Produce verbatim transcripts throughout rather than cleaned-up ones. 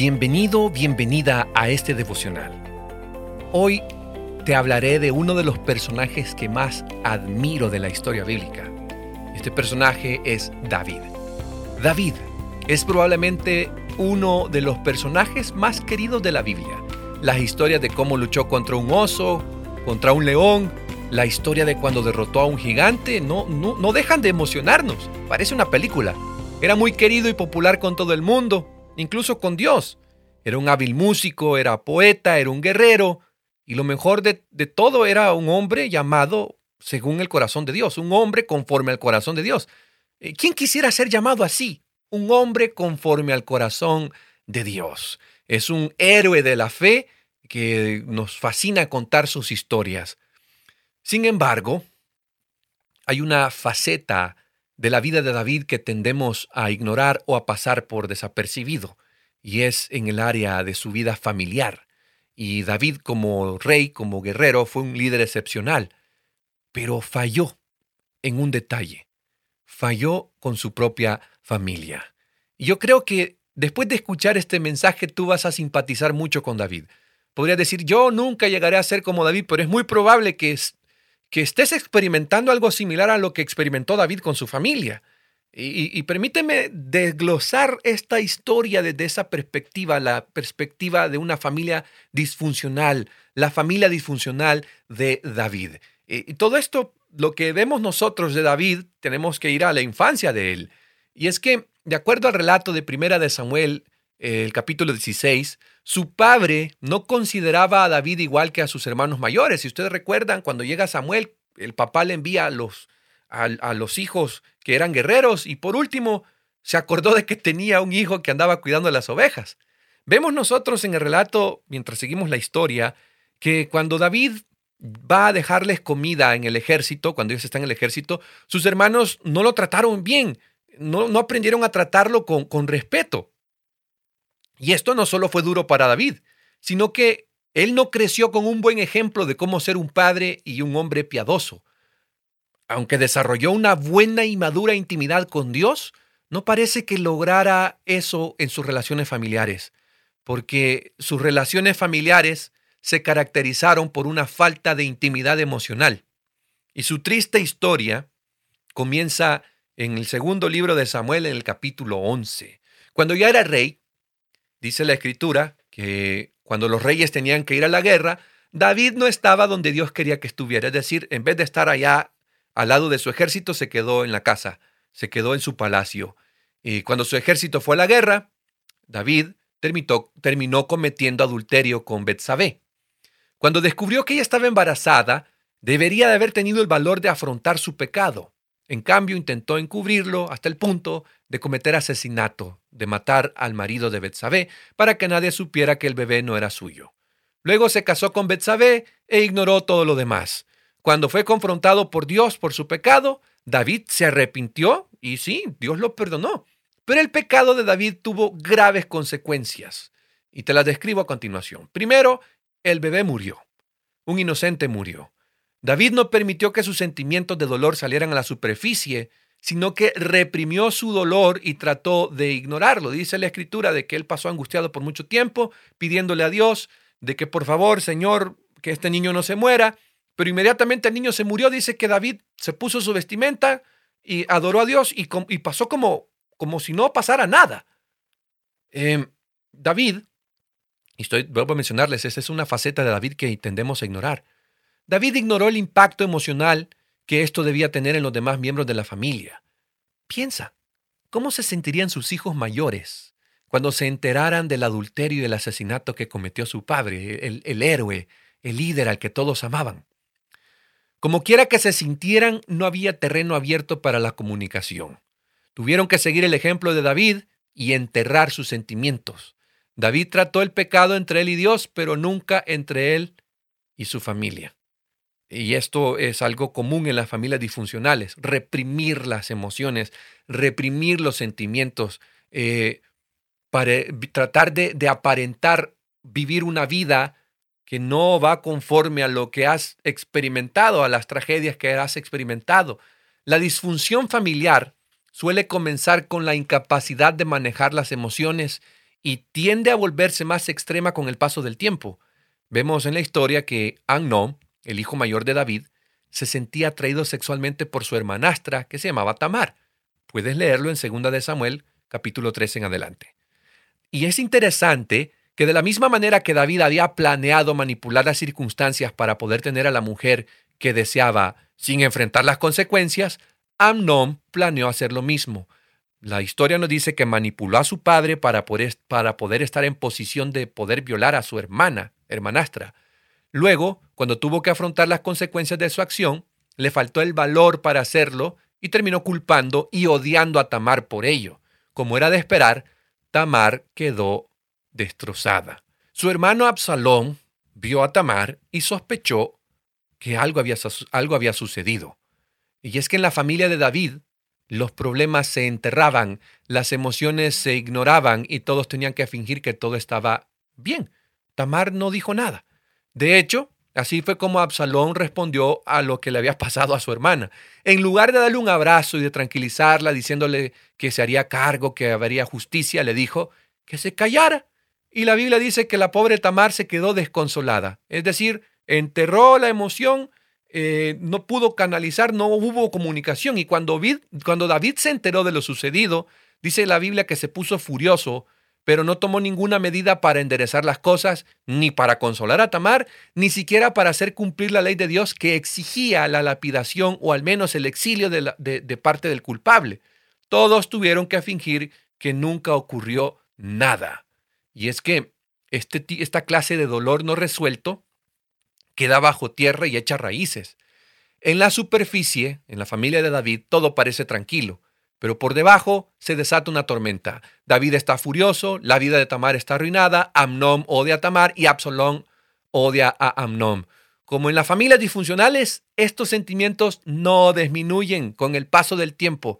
Bienvenido, bienvenida a este devocional. Hoy te hablaré de uno de los personajes que más admiro de la historia bíblica. Este personaje es David. David es probablemente uno de los personajes más queridos de la Biblia. Las historias de cómo luchó contra un oso, contra un león, la historia de cuando derrotó a un gigante, no, no, no dejan de emocionarnos. Parece una película. Era muy querido y popular con todo el mundo. Incluso con Dios. Era un hábil músico, era poeta, era un guerrero. Y lo mejor de, de todo, era un hombre llamado según el corazón de Dios. Un hombre conforme al corazón de Dios. ¿Quién quisiera ser llamado así? Un hombre conforme al corazón de Dios. Es un héroe de la fe que nos fascina contar sus historias. Sin embargo, hay una faceta de la vida de David que tendemos a ignorar o a pasar por desapercibido, y es en el área de su vida familiar. Y David, como rey, como guerrero, fue un líder excepcional, pero falló en un detalle. Falló con su propia familia. Y yo creo que después de escuchar este mensaje, tú vas a simpatizar mucho con David. Podrías decir, yo nunca llegaré a ser como David, pero es muy probable que que estés experimentando algo similar a lo que experimentó David con su familia. Y, y, y permíteme desglosar esta historia desde esa perspectiva, la perspectiva de una familia disfuncional, la familia disfuncional de David. Y, y todo esto, lo que vemos nosotros de David, tenemos que ir a la infancia de él. Y es que, de acuerdo al relato de Primera de Samuel, eh, el capítulo dieciséis, su padre no consideraba a David igual que a sus hermanos mayores. Si ustedes recuerdan, cuando llega Samuel, el papá le envía a los, a, a los hijos que eran guerreros y por último se acordó de que tenía un hijo que andaba cuidando las ovejas. Vemos nosotros en el relato, mientras seguimos la historia, que cuando David va a dejarles comida en el ejército, cuando ellos están en el ejército, sus hermanos no lo trataron bien, no, no aprendieron a tratarlo con, con respeto. Y esto no solo fue duro para David, sino que él no creció con un buen ejemplo de cómo ser un padre y un hombre piadoso. Aunque desarrolló una buena y madura intimidad con Dios, no parece que lograra eso en sus relaciones familiares, porque sus relaciones familiares se caracterizaron por una falta de intimidad emocional. Y su triste historia comienza en el segundo libro de Samuel, en el capítulo once. Cuando ya era rey, dice la Escritura que cuando los reyes tenían que ir a la guerra, David no estaba donde Dios quería que estuviera. Es decir, en vez de estar allá al lado de su ejército, se quedó en la casa, se quedó en su palacio. Y cuando su ejército fue a la guerra, David terminó, terminó cometiendo adulterio con Betsabé. Cuando descubrió que ella estaba embarazada, debería de haber tenido el valor de afrontar su pecado. En cambio, intentó encubrirlo hasta el punto de cometer asesinato, de matar al marido de Betsabé para que nadie supiera que el bebé no era suyo. Luego se casó con Betsabé e ignoró todo lo demás. Cuando fue confrontado por Dios por su pecado, David se arrepintió y sí, Dios lo perdonó. Pero el pecado de David tuvo graves consecuencias y te las describo a continuación. Primero, el bebé murió. Un inocente murió. David no permitió que sus sentimientos de dolor salieran a la superficie, sino que reprimió su dolor y trató de ignorarlo. Dice la Escritura de que él pasó angustiado por mucho tiempo, pidiéndole a Dios de que por favor, Señor, que este niño no se muera. Pero inmediatamente el niño se murió. Dice que David se puso su vestimenta y adoró a Dios y, y pasó como, como si no pasara nada. Eh, David, y estoy, vuelvo a mencionarles, esta es una faceta de David que tendemos a ignorar. David ignoró el impacto emocional que esto debía tener en los demás miembros de la familia. Piensa, ¿cómo se sentirían sus hijos mayores cuando se enteraran del adulterio y el asesinato que cometió su padre, el, el héroe, el líder al que todos amaban? Como quiera que se sintieran, no había terreno abierto para la comunicación. Tuvieron que seguir el ejemplo de David y enterrar sus sentimientos. David trató el pecado entre él y Dios, pero nunca entre él y su familia. Y esto es algo común en las familias disfuncionales, reprimir las emociones, reprimir los sentimientos, eh, para tratar de, de aparentar vivir una vida que no va conforme a lo que has experimentado, a las tragedias que has experimentado. La disfunción familiar suele comenzar con la incapacidad de manejar las emociones y tiende a volverse más extrema con el paso del tiempo. Vemos en la historia que Amnón, el hijo mayor de David, se sentía atraído sexualmente por su hermanastra, que se llamaba Tamar. Puedes leerlo en dos de Samuel, capítulo tres en adelante. Y es interesante que de la misma manera que David había planeado manipular las circunstancias para poder tener a la mujer que deseaba sin enfrentar las consecuencias, Amnón planeó hacer lo mismo. La historia nos dice que manipuló a su padre para poder, para poder estar en posición de poder violar a su hermana, hermanastra. Luego, cuando tuvo que afrontar las consecuencias de su acción, le faltó el valor para hacerlo y terminó culpando y odiando a Tamar por ello. Como era de esperar, Tamar quedó destrozada. Su hermano Absalón vio a Tamar y sospechó que algo había, algo había sucedido. Y es que en la familia de David, los problemas se enterraban, las emociones se ignoraban y todos tenían que fingir que todo estaba bien. Tamar no dijo nada. De hecho, así fue como Absalón respondió a lo que le había pasado a su hermana. En lugar de darle un abrazo y de tranquilizarla diciéndole que se haría cargo, que habría justicia, le dijo que se callara. Y la Biblia dice que la pobre Tamar se quedó desconsolada. Es decir, enterró la emoción, eh, no pudo canalizar, no hubo comunicación. Y cuando, Vid, cuando David se enteró de lo sucedido, dice la Biblia que se puso furioso, pero no tomó ninguna medida para enderezar las cosas, ni para consolar a Tamar, ni siquiera para hacer cumplir la ley de Dios que exigía la lapidación o al menos el exilio de, la, de, de parte del culpable. Todos tuvieron que fingir que nunca ocurrió nada. Y es que este, esta clase de dolor no resuelto queda bajo tierra y echa raíces. En la superficie, en la familia de David, todo parece tranquilo. Pero por debajo se desata una tormenta. David está furioso, la vida de Tamar está arruinada, Amnón odia a Tamar y Absalón odia a Amnón. Como en las familias disfuncionales, estos sentimientos no disminuyen con el paso del tiempo,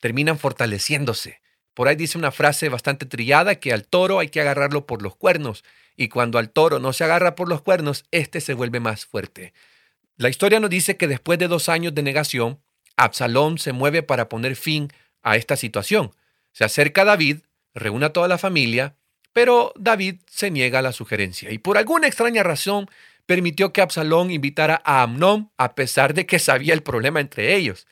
terminan fortaleciéndose. Por ahí dice una frase bastante trillada que al toro hay que agarrarlo por los cuernos y cuando al toro no se agarra por los cuernos, este se vuelve más fuerte. La historia nos dice que después de dos años de negación, Absalón se mueve para poner fin a esta situación. Se acerca a David, reúne a toda la familia, pero David se niega a la sugerencia y por alguna extraña razón permitió que Absalón invitara a Amnón a pesar de que sabía el problema entre ellos.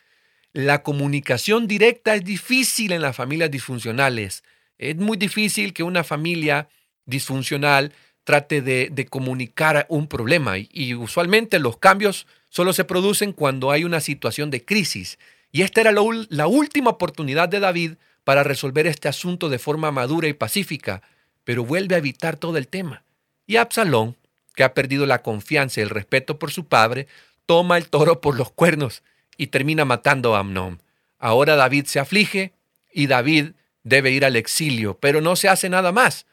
La comunicación directa es difícil en las familias disfuncionales. Es muy difícil que una familia disfuncional trate de, de comunicar un problema y, y usualmente los cambios solo se producen cuando hay una situación de crisis. Y esta era la, la última oportunidad de David para resolver este asunto de forma madura y pacífica, pero vuelve a evitar todo el tema. Y Absalón, que ha perdido la confianza y el respeto por su padre, toma el toro por los cuernos y termina matando a Amnón. Ahora David se aflige y David debe ir al exilio, pero no se hace nada más.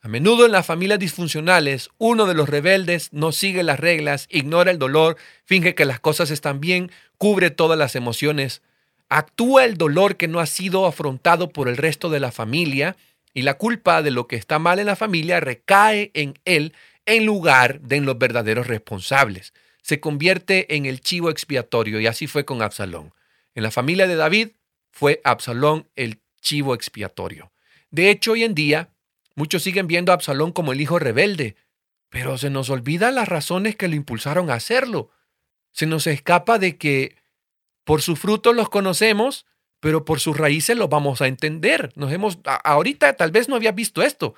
A menudo en las familias disfuncionales, uno de los rebeldes no sigue las reglas, ignora el dolor, finge que las cosas están bien, cubre todas las emociones. Actúa el dolor que no ha sido afrontado por el resto de la familia y la culpa de lo que está mal en la familia recae en él en lugar de en los verdaderos responsables. Se convierte en el chivo expiatorio y así fue con Absalón. En la familia de David fue Absalón el chivo expiatorio. De hecho, hoy en día, muchos siguen viendo a Absalón como el hijo rebelde, pero se nos olvidan las razones que lo impulsaron a hacerlo. Se nos escapa de que por sus frutos los conocemos, pero por sus raíces los vamos a entender. Nos hemos, ahorita tal vez no habías visto esto,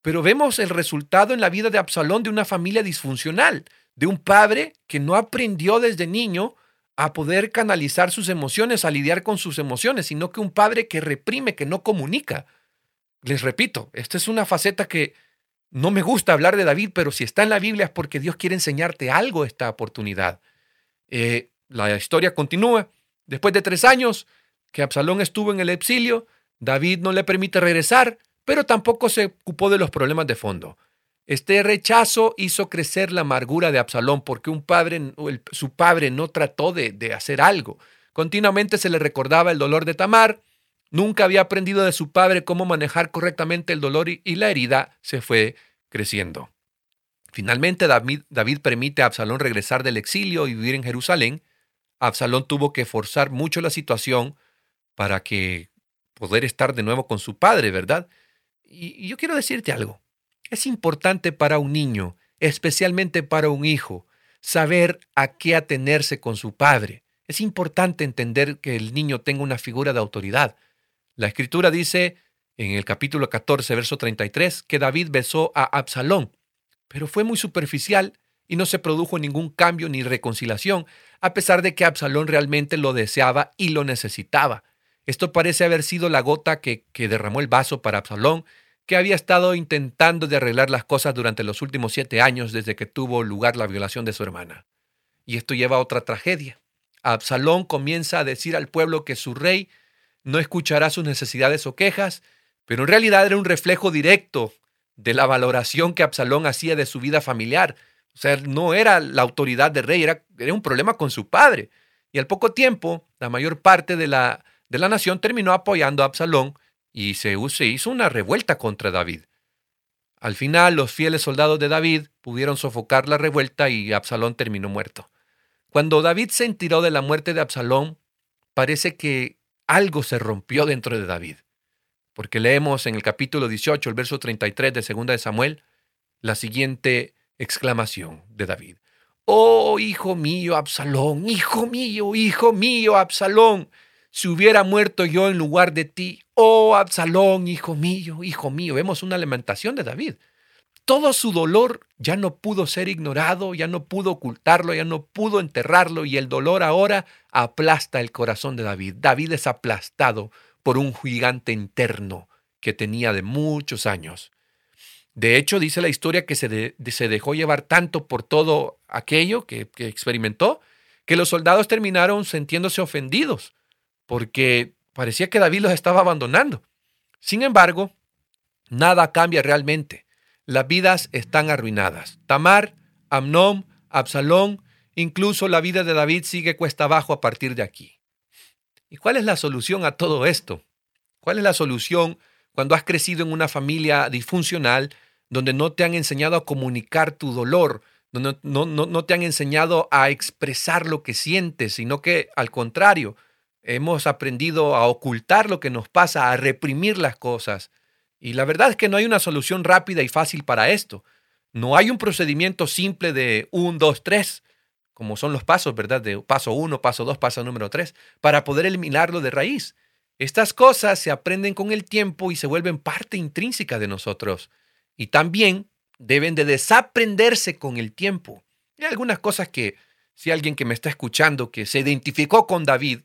pero vemos el resultado en la vida de Absalón de una familia disfuncional, de un padre que no aprendió desde niño a poder canalizar sus emociones, a lidiar con sus emociones, sino que un padre que reprime, que no comunica. Les repito, esta es una faceta que no me gusta hablar de David, pero si está en la Biblia es porque Dios quiere enseñarte algo esta oportunidad. Eh, la historia continúa. Después de tres años que Absalón estuvo en el exilio, David no le permite regresar, pero tampoco se ocupó de los problemas de fondo. Este rechazo hizo crecer la amargura de Absalón porque un padre, el, su padre no trató de, de hacer algo. Continuamente se le recordaba el dolor de Tamar. Nunca había aprendido de su padre cómo manejar correctamente el dolor y la herida se fue creciendo. Finalmente, David, David permite a Absalón regresar del exilio y vivir en Jerusalén. Absalón tuvo que forzar mucho la situación para que poder estar de nuevo con su padre, ¿verdad? Y yo quiero decirte algo. Es importante para un niño, especialmente para un hijo, saber a qué atenerse con su padre. Es importante entender que el niño tenga una figura de autoridad. La Escritura dice en el capítulo catorce, verso treinta y tres, que David besó a Absalón, pero fue muy superficial y no se produjo ningún cambio ni reconciliación, a pesar de que Absalón realmente lo deseaba y lo necesitaba. Esto parece haber sido la gota que, que derramó el vaso para Absalón, que había estado intentando de arreglar las cosas durante los últimos siete años desde que tuvo lugar la violación de su hermana. Y esto lleva a otra tragedia. Absalón comienza a decir al pueblo que su rey no escuchará sus necesidades o quejas, pero en realidad era un reflejo directo de la valoración que Absalón hacía de su vida familiar. O sea, no era la autoridad del rey, era, era un problema con su padre. Y al poco tiempo, la mayor parte de la, de la nación terminó apoyando a Absalón y se, se hizo una revuelta contra David. Al final, los fieles soldados de David pudieron sofocar la revuelta y Absalón terminó muerto. Cuando David se enteró de la muerte de Absalón, parece que algo se rompió dentro de David. Porque leemos en el capítulo dieciocho, el verso treinta y tres de segunda de Samuel, la siguiente exclamación de David. ¡Oh, hijo mío, Absalón! ¡Hijo mío, hijo mío, Absalón! Si hubiera muerto yo en lugar de ti. ¡Oh, Absalón, hijo mío, hijo mío! Vemos una lamentación de David. Todo su dolor ya no pudo ser ignorado, ya no pudo ocultarlo, ya no pudo enterrarlo, y el dolor ahora aplasta el corazón de David. David es aplastado por un gigante interno que tenía de muchos años. De hecho, dice la historia que se, de, se dejó llevar tanto por todo aquello que, que experimentó, que los soldados terminaron sintiéndose ofendidos, porque parecía que David los estaba abandonando. Sin embargo, nada cambia realmente. Las vidas están arruinadas. Tamar, Amnón, Absalón, incluso la vida de David sigue cuesta abajo a partir de aquí. ¿Y cuál es la solución a todo esto? ¿Cuál es la solución cuando has crecido en una familia disfuncional donde no te han enseñado a comunicar tu dolor, donde no, no, no te han enseñado a expresar lo que sientes, sino que al contrario, hemos aprendido a ocultar lo que nos pasa, a reprimir las cosas? Y la verdad es que no hay una solución rápida y fácil para esto. No hay un procedimiento simple de un, dos, tres. Como son los pasos, ¿verdad? De paso uno, paso dos, paso número tres, para poder eliminarlo de raíz. Estas cosas se aprenden con el tiempo y se vuelven parte intrínseca de nosotros. Y también deben de desaprenderse con el tiempo. Hay algunas cosas que, si alguien que me está escuchando, que se identificó con David,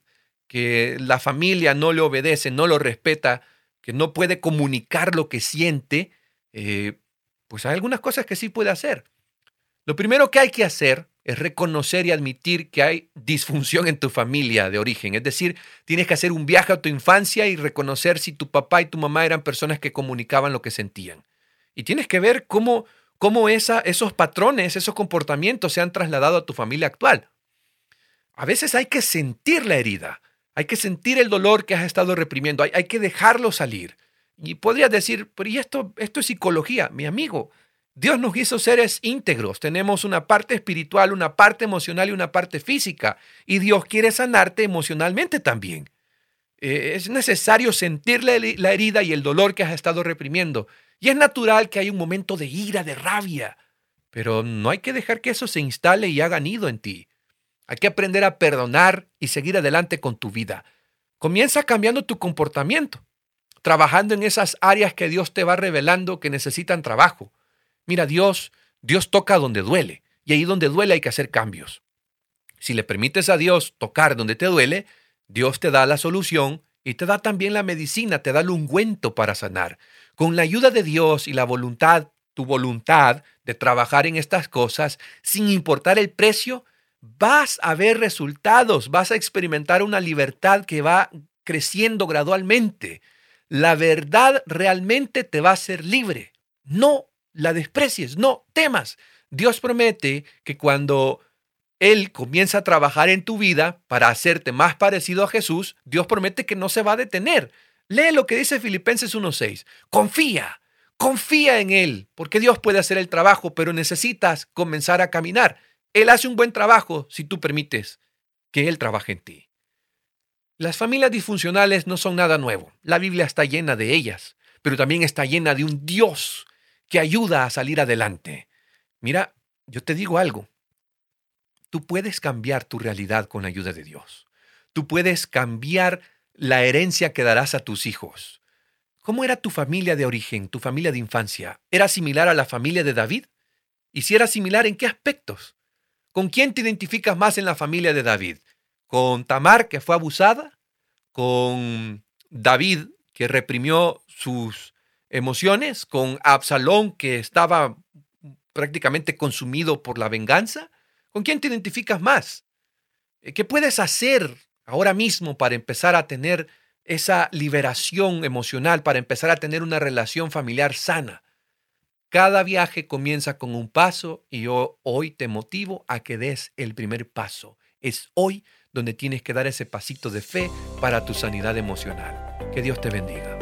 que la familia no le obedece, no lo respeta, que no puede comunicar lo que siente, eh, pues hay algunas cosas que sí puede hacer. Lo primero que hay que hacer es reconocer y admitir que hay disfunción en tu familia de origen. Es decir, tienes que hacer un viaje a tu infancia y reconocer si tu papá y tu mamá eran personas que comunicaban lo que sentían. Y tienes que ver cómo, cómo esa, esos patrones, esos comportamientos se han trasladado a tu familia actual. A veces hay que sentir la herida, hay que sentir el dolor que has estado reprimiendo, hay, hay que dejarlo salir. Y podrías decir, pero ¿y esto, esto es psicología? Mi amigo, Dios nos hizo seres íntegros. Tenemos una parte espiritual, una parte emocional y una parte física. Y Dios quiere sanarte emocionalmente también. Eh, es necesario sentir la, la herida y el dolor que has estado reprimiendo. Y es natural que haya un momento de ira, de rabia. Pero no hay que dejar que eso se instale y haga nido en ti. Hay que aprender a perdonar y seguir adelante con tu vida. Comienza cambiando tu comportamiento, trabajando en esas áreas que Dios te va revelando que necesitan trabajo. Mira, Dios, Dios toca donde duele, y ahí donde duele hay que hacer cambios. Si le permites a Dios tocar donde te duele, Dios te da la solución y te da también la medicina, te da el ungüento para sanar. Con la ayuda de Dios y la voluntad, tu voluntad de trabajar en estas cosas, sin importar el precio, vas a ver resultados, vas a experimentar una libertad que va creciendo gradualmente. La verdad realmente te va a hacer libre. No la desprecies, no temas. Dios promete que cuando Él comienza a trabajar en tu vida para hacerte más parecido a Jesús, Dios promete que no se va a detener. Lee lo que dice Filipenses uno seis. Confía, confía en Él, porque Dios puede hacer el trabajo, pero necesitas comenzar a caminar. Él hace un buen trabajo si tú permites que Él trabaje en ti. Las familias disfuncionales no son nada nuevo. La Biblia está llena de ellas. pero también está llena de un Dios que ayuda a salir adelante. Mira, yo te digo algo. Tú puedes cambiar tu realidad con la ayuda de Dios. Tú puedes cambiar la herencia que darás a tus hijos. ¿Cómo era tu familia de origen, tu familia de infancia? ¿Era similar a la familia de David? Y si era similar, ¿en qué aspectos? ¿Con quién te identificas más en la familia de David? ¿Con Tamar, que fue abusada? ¿Con David, que reprimió sus emociones? ¿Con Absalón, que estaba prácticamente consumido por la venganza? ¿Con quién te identificas más? ¿Qué puedes hacer ahora mismo para empezar a tener esa liberación emocional, para empezar a tener una relación familiar sana? Cada viaje comienza con un paso y yo hoy te motivo a que des el primer paso. Es hoy donde tienes que dar ese pasito de fe para tu sanidad emocional. Que Dios te bendiga.